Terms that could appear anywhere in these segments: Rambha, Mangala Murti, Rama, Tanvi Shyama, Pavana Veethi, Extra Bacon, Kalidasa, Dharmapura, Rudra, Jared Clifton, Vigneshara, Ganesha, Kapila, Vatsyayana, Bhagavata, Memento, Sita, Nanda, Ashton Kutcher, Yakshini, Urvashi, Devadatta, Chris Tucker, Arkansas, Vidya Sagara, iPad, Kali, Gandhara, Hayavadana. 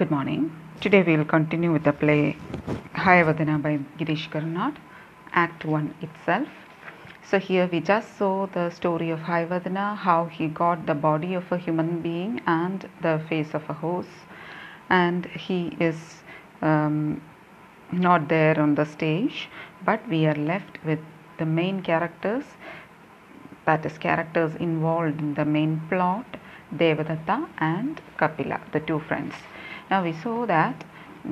Good morning. Today we will continue with the play Hayavadana by Girish Karnad, Act 1 itself. So here we just saw the story of Hayavadana, how he got the body of a human being and the face of a horse, and he is not there on the stage, but we are left with the main characters, that is characters involved in the main plot, Devadatta and Kapila, the two friends. Now we saw that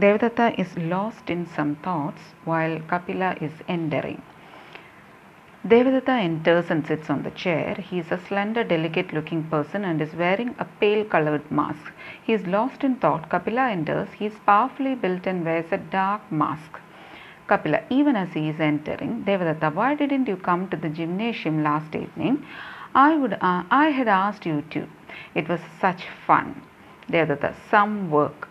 Devadatta is lost in some thoughts while Kapila is entering. Devadatta enters and sits on the chair. He is a slender, delicate looking person and is wearing a pale colored mask. He is lost in thought. Kapila enters. He is powerfully built and wears a dark mask. Kapila, even as he is entering, Devadatta, why didn't you come to the gymnasium last evening? I had asked you to. It was such fun. Devadatta, some work.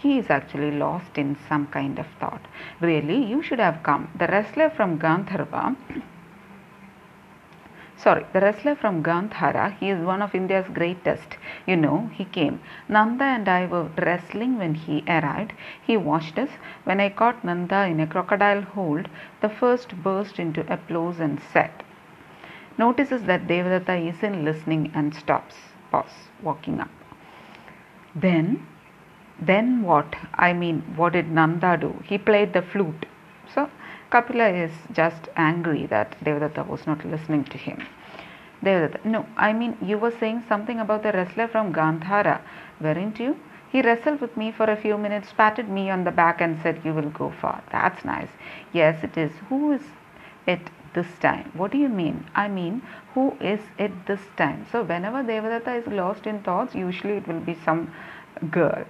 He is actually lost in some kind of thought. Really, you should have come. The wrestler from Gandhara, he is one of India's greatest. You know, he came. Nanda and I were wrestling when he arrived. He watched us. When I caught Nanda in a crocodile hold, the first burst into applause and said, notices that Devadatta isn't listening and stops. Pause. Walking up. Then what? I mean, what did Nanda do? He played the flute. So Kapila is just angry that Devadatta was not listening to him. Devadatta, no, I mean, you were saying something about the wrestler from Gandhara, weren't you? He wrestled with me for a few minutes, patted me on the back and said, you will go far. That's nice. Yes, it is. Who is it this time? What do you mean? I mean, who is it this time? So whenever Devadatta is lost in thoughts, usually it will be some girl.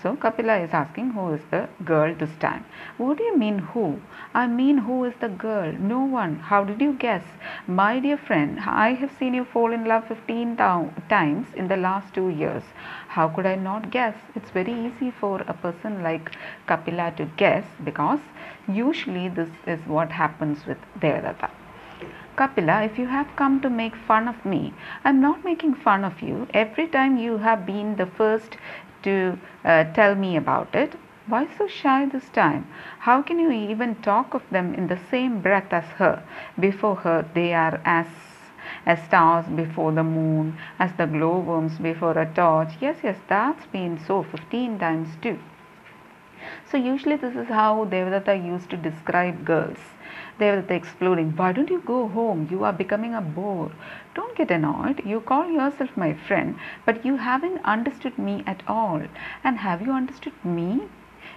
So Kapila is asking, who is the girl this time? What do you mean who? I mean, who is the girl? No one. How did you guess? My dear friend, I have seen you fall in love 15 times in the last 2 years. How could I not guess? It's very easy for a person like Kapila to guess, because usually this is what happens with Devadatta. Kapila, if you have come to make fun of me, I'm not making fun of you. Every time you have been the first to tell me about it. Why so shy this time? How can you even talk of them in the same breath as her? Before her, they are as stars before the moon, as the glowworms before a torch. Yes, that's been so 15 times too. So usually this is how Devadatta used to describe girls. Devadatta exploding, why don't you go home? You are becoming a bore. Don't get annoyed. You call yourself my friend, but you haven't understood me at all. And have you understood me?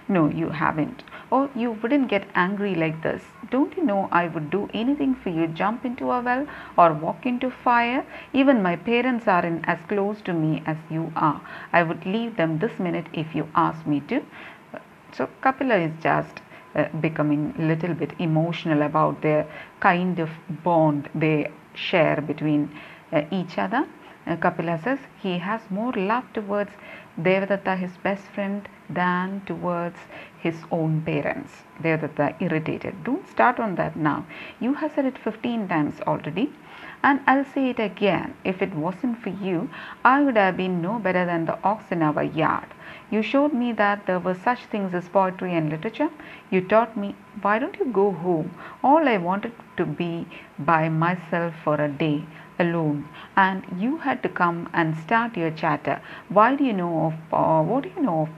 No, you haven't. Or you wouldn't get angry like this. Don't you know I would do anything for you, jump into a well or walk into fire? Even my parents aren't as close to me as you are. I would leave them this minute if you asked me to. So Kapila is just becoming a little bit emotional about their kind of bond they share between each other. Kapila says he has more love towards Devadatta, his best friend, than towards his own parents. Devadatta irritated. Don't start on that now. You have said it 15 times already, and I'll say it again. If it wasn't for you, I would have been no better than the ox in our yard. You showed me that there were such things as poetry and literature. You taught me. Why don't you go home? All I wanted to be by myself for a day, alone. And you had to come and start your chatter. What do you know of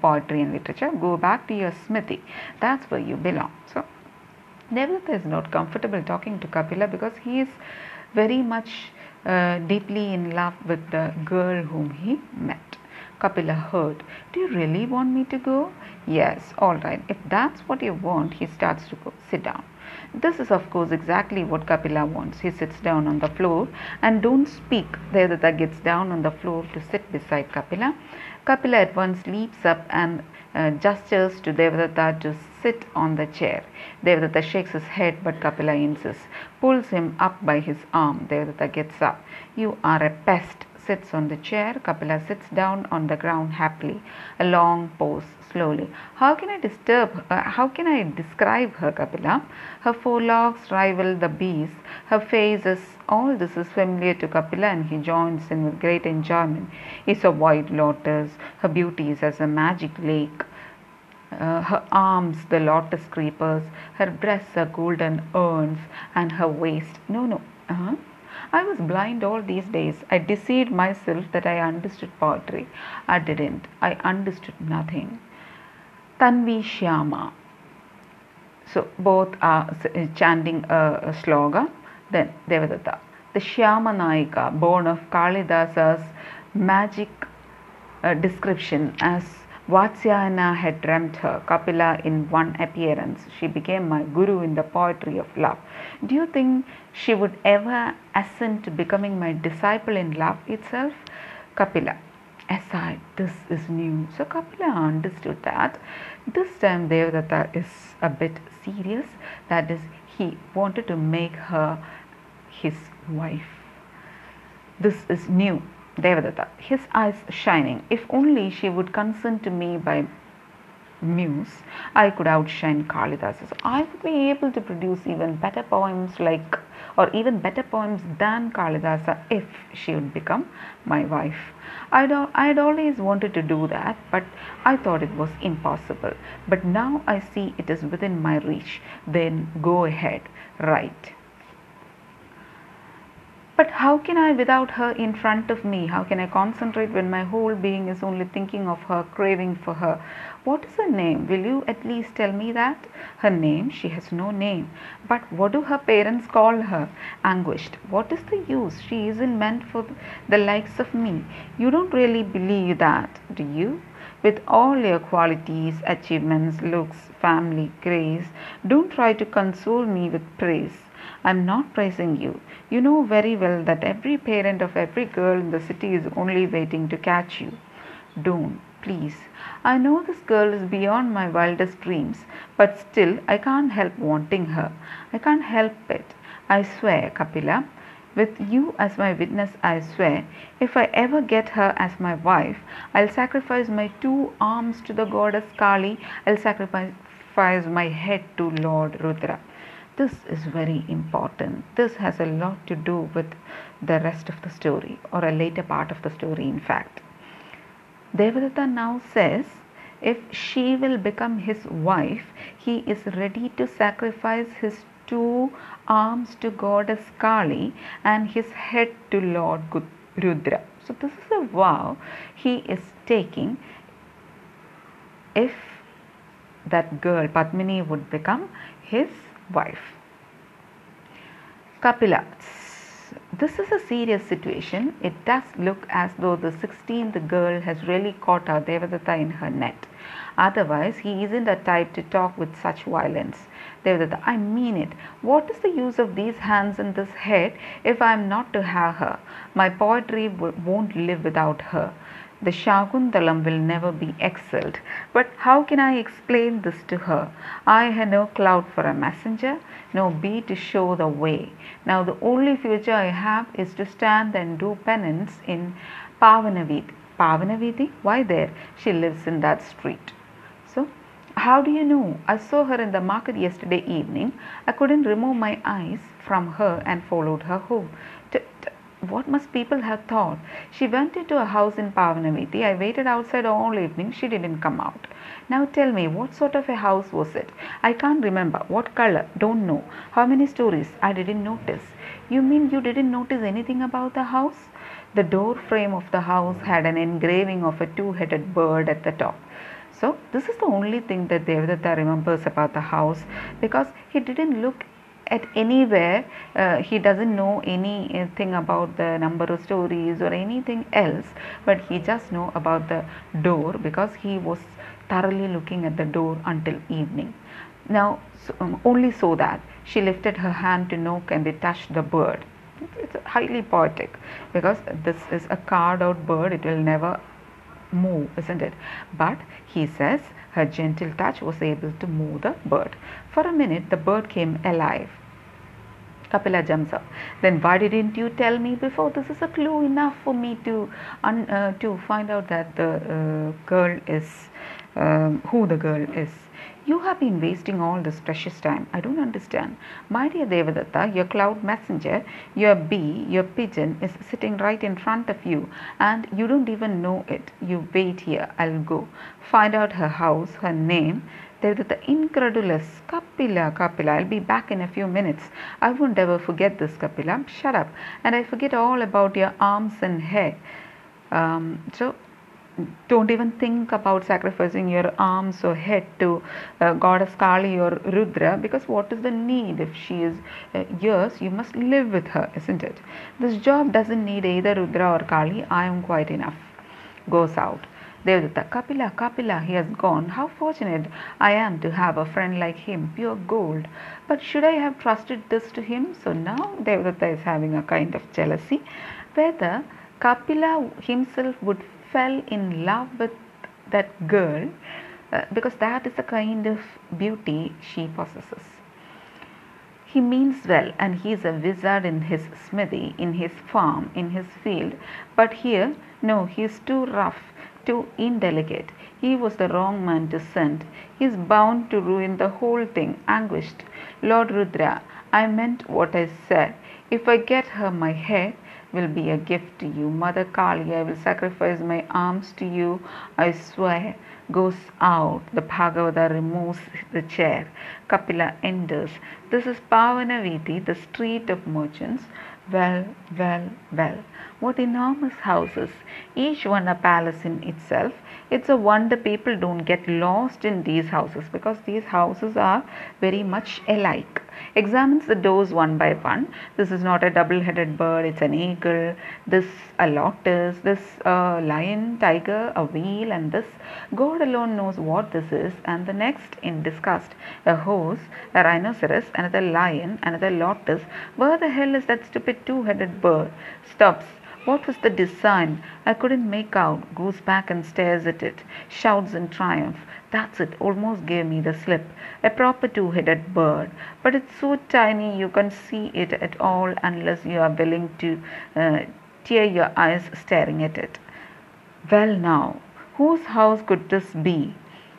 poetry and literature? Go back to your smithy. That's where you belong. So Devadatta is not comfortable talking to Kapila because he is very much deeply in love with the girl whom he met. Kapila heard. Do you really want me to go? Yes, all right. If that's what you want, he starts to go. Sit down. This is, of course, exactly what Kapila wants. He sits down on the floor and don't speak. Devadatta gets down on the floor to sit beside Kapila. Kapila at once leaps up and gestures to Devadatta to sit on the chair. Devadatta shakes his head, but Kapila insists, pulls him up by his arm. Devadatta gets up. You are a pest. Sits on the chair. Kapila sits down on the ground happily. A long pause, slowly. How can I describe her, Kapila? Her forelocks rival the bees. Her face is... All this is familiar to Kapila and he joins in with great enjoyment. Is a white lotus. Her beauty is as a magic lake. her arms the lotus creepers, her breasts are golden urns, and her waist. I was blind all these days. I deceived myself that I understood poetry. I didn't. I understood nothing. Tanvi Shyama. So both are chanting a sloga. Then Devadatta. The Shyamanayika, born of Kalidasa's magic description as Vatsyayana had dreamt her, Kapila in one appearance. She became my guru in the poetry of love. Do you think she would ever ascend to becoming my disciple in love itself? Kapila, aside, this is new. So Kapila understood that. This time Devadatta is a bit serious. That is, he wanted to make her his wife. This is new. Devadatta, his eyes shining. If only she would consent to me by muse, I could outshine Kalidasa. So I would be able to produce even better poems than Kalidasa if she would become my wife. I'd always wanted to do that, but I thought it was impossible. But now I see it is within my reach. Then go ahead, write. But how can I without her in front of me? How can I concentrate when my whole being is only thinking of her, craving for her? What is her name? Will you at least tell me that? Her name? She has no name. But what do her parents call her? Anguished. What is the use? She isn't meant for the likes of me. You don't really believe that, do you? With all your qualities, achievements, looks, family, grace, don't try to console me with praise. I am not praising you. You know very well that every parent of every girl in the city is only waiting to catch you. Don't, please. I know this girl is beyond my wildest dreams, but still I can't help wanting her. I can't help it. I swear, Kapila, with you as my witness, I swear, if I ever get her as my wife, I'll sacrifice my two arms to the goddess Kali. I'll sacrifice my head to Lord Rudra. This is very important. This has a lot to do with the rest of the story, or a later part of the story, in fact. Devadatta now says, if she will become his wife, he is ready to sacrifice his two arms to goddess Kali and his head to Lord Rudra. So this is a vow he is taking if that girl, Padmini, would become his wife. Kapila, this is a serious situation. It does look as though the 16th girl has really caught our Devadatta in her net. Otherwise, he isn't a type to talk with such violence. Devadatta, I mean it. What is the use of these hands and this head if I am not to have her? My poetry won't live without her. The Shakuntalam will never be excelled. But how can I explain this to her? I had no cloud for a messenger, no bee to show the way. Now the only future I have is to stand and do penance in Pavana Veethi. Pavana Veethi? Why there? She lives in that street. So, how do you know? I saw her in the market yesterday evening. I couldn't remove my eyes from her and followed her home. What must people have thought? She went into a house in Pavana Veethi. I waited outside all evening. She didn't come out. Now tell me, what sort of a house was it? I can't remember. What color? Don't know. How many stories? I didn't notice. You mean you didn't notice anything about the house? The door frame of the house had an engraving of a two-headed bird at the top. So this is the only thing that Devadatta remembers about the house, because he didn't look at anywhere. He doesn't know anything about the number of stories or anything else, but he just know about the door because he was thoroughly looking at the door until evening. Now only so that she lifted her hand to knock and they touched the bird. It's highly poetic because this is a carved out bird. It will never move, isn't it? But he says her gentle touch was able to move the bird. For a minute, the bird came alive. Kapila jumps up. Then why didn't you tell me before? This is a clue enough for me to find out that the girl is who the girl is. You have been wasting all this precious time. I don't understand. My dear Devadatta, your cloud messenger, your bee, your pigeon is sitting right in front of you and you don't even know it. You wait here. I'll go. Find out her house, her name. Devadatta, incredulous. Kapila, I'll be back in a few minutes. I won't ever forget this, Kapila. Shut up. And I forget all about your arms and hair. So don't even think about sacrificing your arms or head to Goddess Kali or Rudra, because what is the need if she is yours? You must live with her, isn't it? This job doesn't need either Rudra or Kali. I am quite enough. Goes out. Devadatta, Kapila, he has gone. How fortunate I am to have a friend like him, pure gold. But should I have trusted this to him? So now Devadatta is having a kind of jealousy. Whether Kapila himself would fell in love with that girl, because that is the kind of beauty she possesses. He means well, and he is a wizard in his smithy, in his farm, in his field. But here, no, he is too rough, too indelicate. He was the wrong man to send. He is bound to ruin the whole thing. Anguished. Lord Rudra, I meant what I said. If I get her my hair, will be a gift to you. Mother Kali, I will sacrifice my arms to you, I swear. Goes out. The Bhagavata removes the chair. Kapila enters. This is Pavana Veethi, the street of merchants. Well. What enormous houses, each one a palace in itself. It's a wonder people don't get lost in these houses, because these houses are very much alike. Examines the doors one by one. This is not a double-headed bird, it's an eagle. This a lotus, this a lion, tiger, a wheel, and this. God alone knows what this is. And the next, in disgust, a horse, a rhinoceros, another lion, another lotus. Where the hell is that stupid two-headed bird? Stops. What was the design? I couldn't make out. Goes back and stares at it. Shouts in triumph. That's it. Almost gave me the slip. A proper two-headed bird. But it's so tiny you can't see it at all unless you are willing to tear your eyes staring at it. Well now, whose house could this be?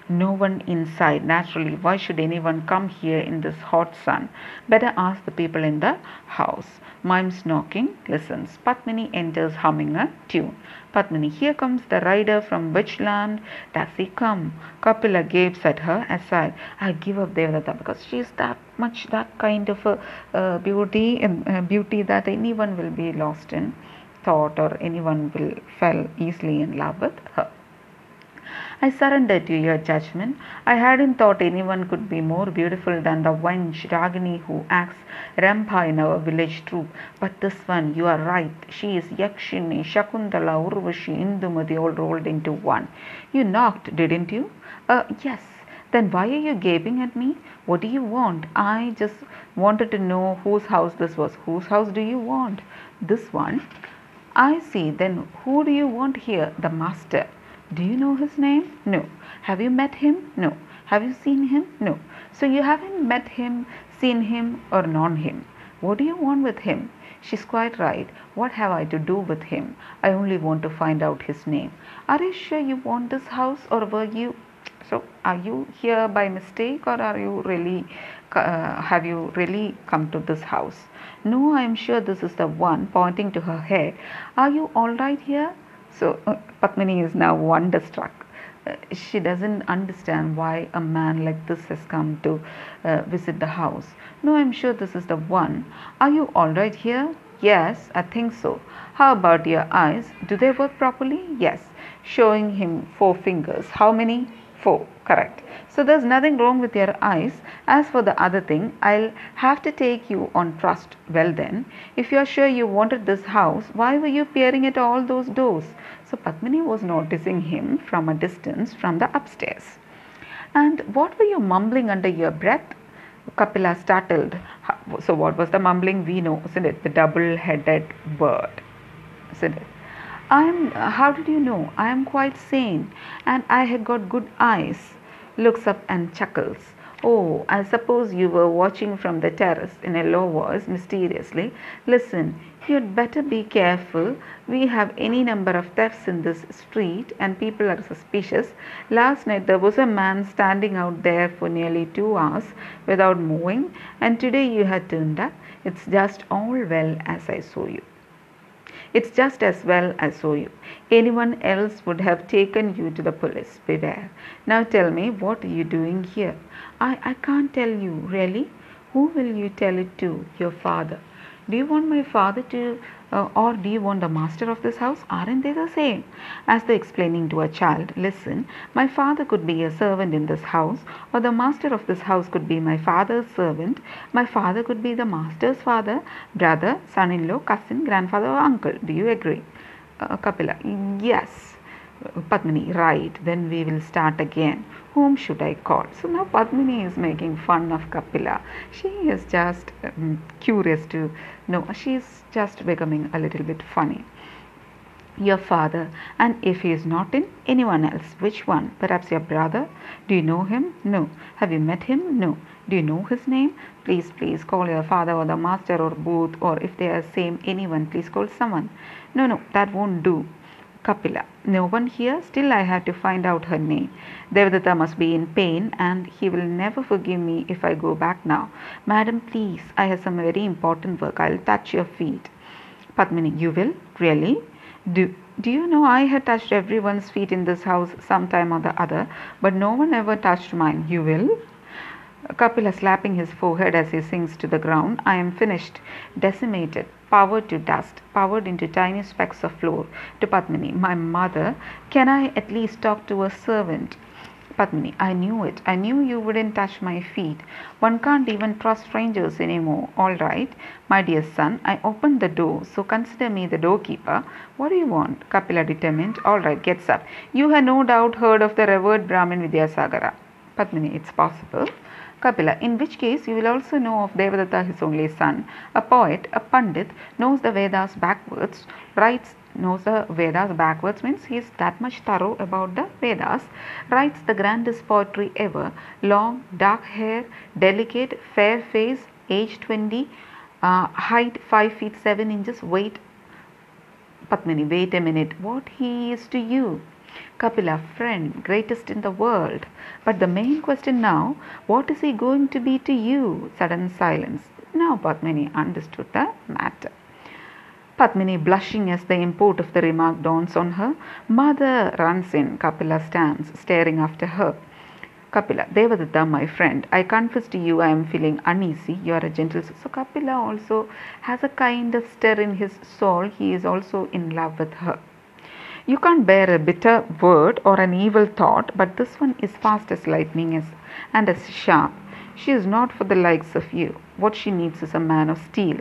No one inside. Naturally, why should anyone come here in this hot sun? Better ask the people in the house. Mimes knocking, listens. Padmini enters humming a tune. Padmini, here comes the rider. From which land does he come? Kapila gapes at her aside. I give up Devadatta, because she is that kind of a beauty that anyone will be lost in thought, or anyone will fall easily in love with her. I surrender to your judgment. I hadn't thought anyone could be more beautiful than the wench Ragini who acts Rambha in our village troupe. But this one, you are right. She is Yakshini, Shakuntala, Urvashi, Indumati, all rolled into one. You knocked, didn't you? Yes. Then why are you gaping at me? What do you want? I just wanted to know whose house this was. Whose house do you want? This one. I see. Then who do you want here? The master. Do you know his name? No. Have you met him? No. Have you seen him? No. So you haven't met him, seen him, or known him. What do you want with him? She's quite right. What have I to do with him? I only want to find out his name. Are you sure you want this house, or were you? So are you here by mistake, or are you really? Have you really come to this house? No, I am sure this is the one. Pointing to her hair. Are you all right here? So Padmini is now wonderstruck. She doesn't understand why a man like this has come to visit the house. No, I'm sure this is the one. Are you all right here? Yes, I think so. How about your eyes? Do they work properly? Yes. Showing him 4 fingers. How many? 4. Correct. So there's nothing wrong with your eyes. As for the other thing, I'll have to take you on trust. Well then, if you're sure you wanted this house, why were you peering at all those doors? So Padmini was noticing him from a distance from the upstairs. And what were you mumbling under your breath? Kapila startled. So what was the mumbling? We know, isn't it? The double-headed bird, isn't it? How did you know? I am quite sane, and I have got good eyes. Looks up and chuckles. "Oh, I suppose you were watching from the terrace," in a low voice, mysteriously. "Listen, you'd better be careful. We have any number of thefts in this street and people are suspicious. Last night there was a man standing out there for nearly 2 hours without moving, and today you had turned up. It's just all well as I saw you. It's just as well I saw you. Anyone else would have taken you to the police. Beware. Now tell me, what are you doing here?" I can't tell you, really." "Who will you tell it to?" "Your father." "Do you want my father to, or do you want the master of this house? Aren't they the same?" As though explaining to a child. "Listen, my father could be a servant in this house, or the master of this house could be my father's servant. My father could be the master's father, brother, son-in-law, cousin, grandfather, or uncle. Do you agree?" Kapila. "Yes." Padmini. "Right, then we will start again. Whom should I call?" So now Padmini is making fun of Kapila. She is just curious to know. She is just becoming a little bit funny. "Your father, and if he is not in, anyone else. Which one? Perhaps your brother? Do you know him? No. Have you met him? No. Do you know his name? Please, please call your father or the master or both, or if they are same, anyone, please call someone." "No, no, that won't do." Kapila. "No one here? Still I have to find out her name. Devadatta must be in pain, and he will never forgive me if I go back now." "Madam, please, I have some very important work. I'll touch your feet." Padmini. "You will? Really? Do you know I had touched everyone's feet in this house some time or the other, but no one ever touched mine. You will?" Kapila, slapping his forehead as he sinks to the ground. "I am finished, decimated, powered to dust, powered into tiny specks of floor." To Padmini. "My mother, can I at least talk to a servant?" Padmini. "I knew it. I knew you wouldn't touch my feet. One can't even trust strangers anymore. All right, my dear son, I opened the door, so consider me the doorkeeper. What do you want?" Kapila, determined. "All right," gets up. "You have no doubt heard of the revered Brahmin Vidya Sagara." Padmini. "It's possible." Kapila. "In which case you will also know of Devadatta, his only son, a poet, a pandit, knows the Vedas backwards, writes, knows the Vedas backwards means he is that much thorough about the Vedas, writes the grandest poetry ever, long, dark hair, delicate, fair face, age 20, height 5 feet 7 inches, weight..." Padmini. "Wait a minute, what he is to you?" Kapila. "Friend, greatest in the world. But the main question now, what is he going to be to you?" Sudden silence. Now Padmini understood the matter. Padmini, blushing as the import of the remark dawns on her. "Mother!" runs in. Kapila stands, staring after her. Kapila. "Devadatta, my friend, I confess to you I am feeling uneasy. You are a gentle..." So Kapila also has a kind of stir in his soul. He is also in love with her. "You can't bear a bitter word or an evil thought, but this one is fast as lightning and as sharp. She is not for the likes of you. What she needs is a man of steel."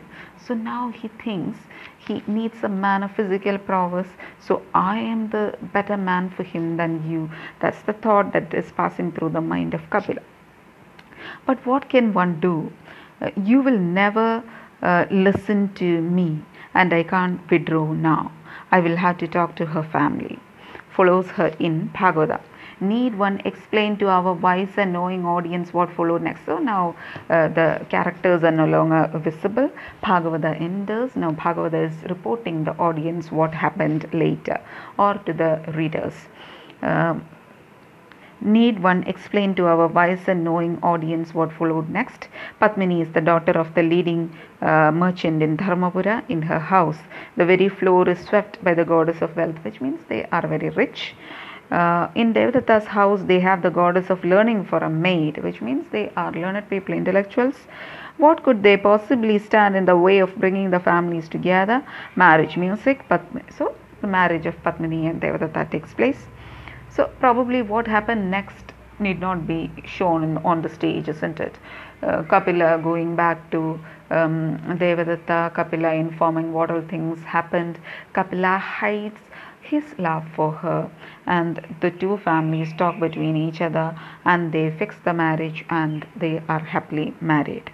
So now he thinks he needs a man of physical prowess. "So I am the better man for him than you." That's the thought that is passing through the mind of Kapila. "But what can one do? You will never listen to me, and I can't withdraw now. I will have to talk to her family." Follows her in pagoda. Need one explain to our wise and knowing audience what followed next? So now the characters are no longer visible. Bhagavata enters. Now Bhagavata is reporting the audience what happened later, or to the readers. Need one explain to our wise and knowing audience what followed next? Padmini is the daughter of the leading merchant in Dharmapura. In her house, the very floor is swept by the goddess of wealth, which means they are very rich. In Devadatta's house, they have the goddess of learning for a maid, which means they are learned people, intellectuals. What could they possibly stand in the way of bringing the families together? Marriage music. So the marriage of Padmini and Devadatta takes place. So probably what happened next need not be shown on the stage, isn't it? Kapila going back to Devadatta, Kapila informing what all things happened. Kapila hides his love for her, and the two families talk between each other, and they fix the marriage, and they are happily married.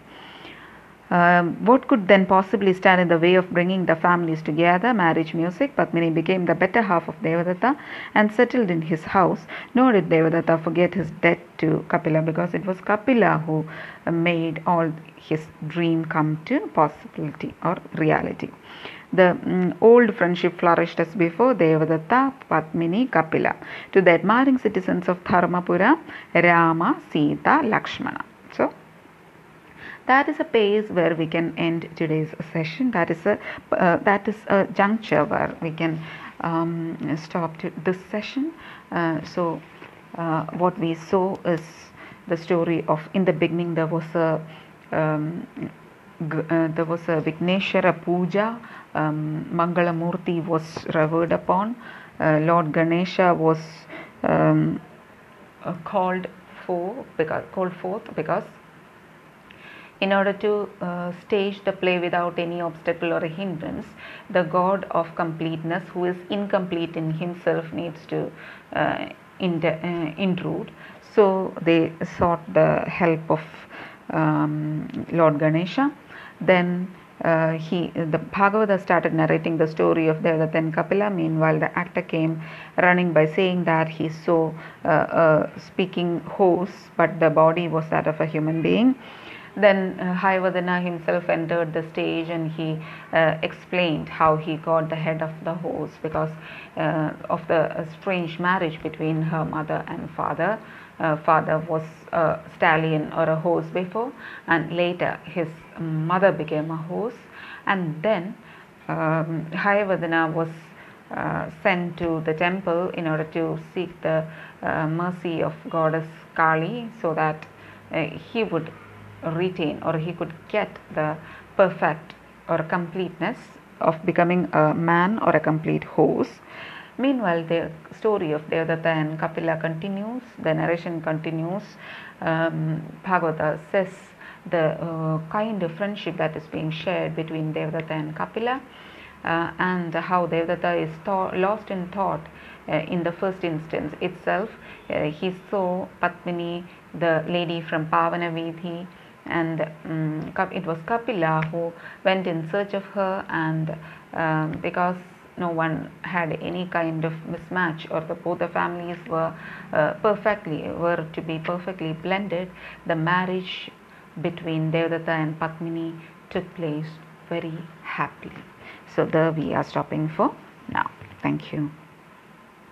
What could then possibly stand in the way of bringing the families together? Marriage music. Padmini became the better half of Devadatta and settled in his house. Nor did Devadatta forget his debt to Kapila, because it was Kapila who made all his dream come to possibility or reality. The old friendship flourished as before: Devadatta, Padmini, Kapila. To the admiring citizens of Dharmapura, Rama, Sita, Lakshmana. So, that is a place where we can end today's session. That is a juncture where we can stop to this session. So what we saw is the story of, in the beginning there was a Vigneshara puja. Mangala Murti was revered upon. Lord Ganesha was called forth because in order to stage the play without any obstacle or hindrance, the God of completeness, who is incomplete in himself, needs to intrude. So they sought the help of Lord Ganesha. Then the Bhagavata started narrating the story of Devadatta and Kapila. Meanwhile, the actor came running by saying that he saw a speaking horse, but the body was that of a human being. Then Hayavadana himself entered the stage, and he explained how he got the head of the horse because of the strange marriage between her mother and father. Father was a stallion or a horse before, and later his mother became a horse. And then Hayavadana was sent to the temple in order to seek the mercy of goddess Kali, so that he would retain, or he could get, the perfect or completeness of becoming a man or a complete horse. Meanwhile, the story of Devadatta and Kapila continues, the narration continues. Bhagavata says the kind of friendship that is being shared between Devadatta and Kapila, and how Devadatta is lost in thought. In the first instance itself, he saw Padmini, the lady from Pavana Veethi, and it was Kapila who went in search of her, and because no one had any kind of mismatch, or both the families were to be perfectly blended, the marriage between Devadatta and Padmini took place very happily. So there we are stopping for now. Thank you.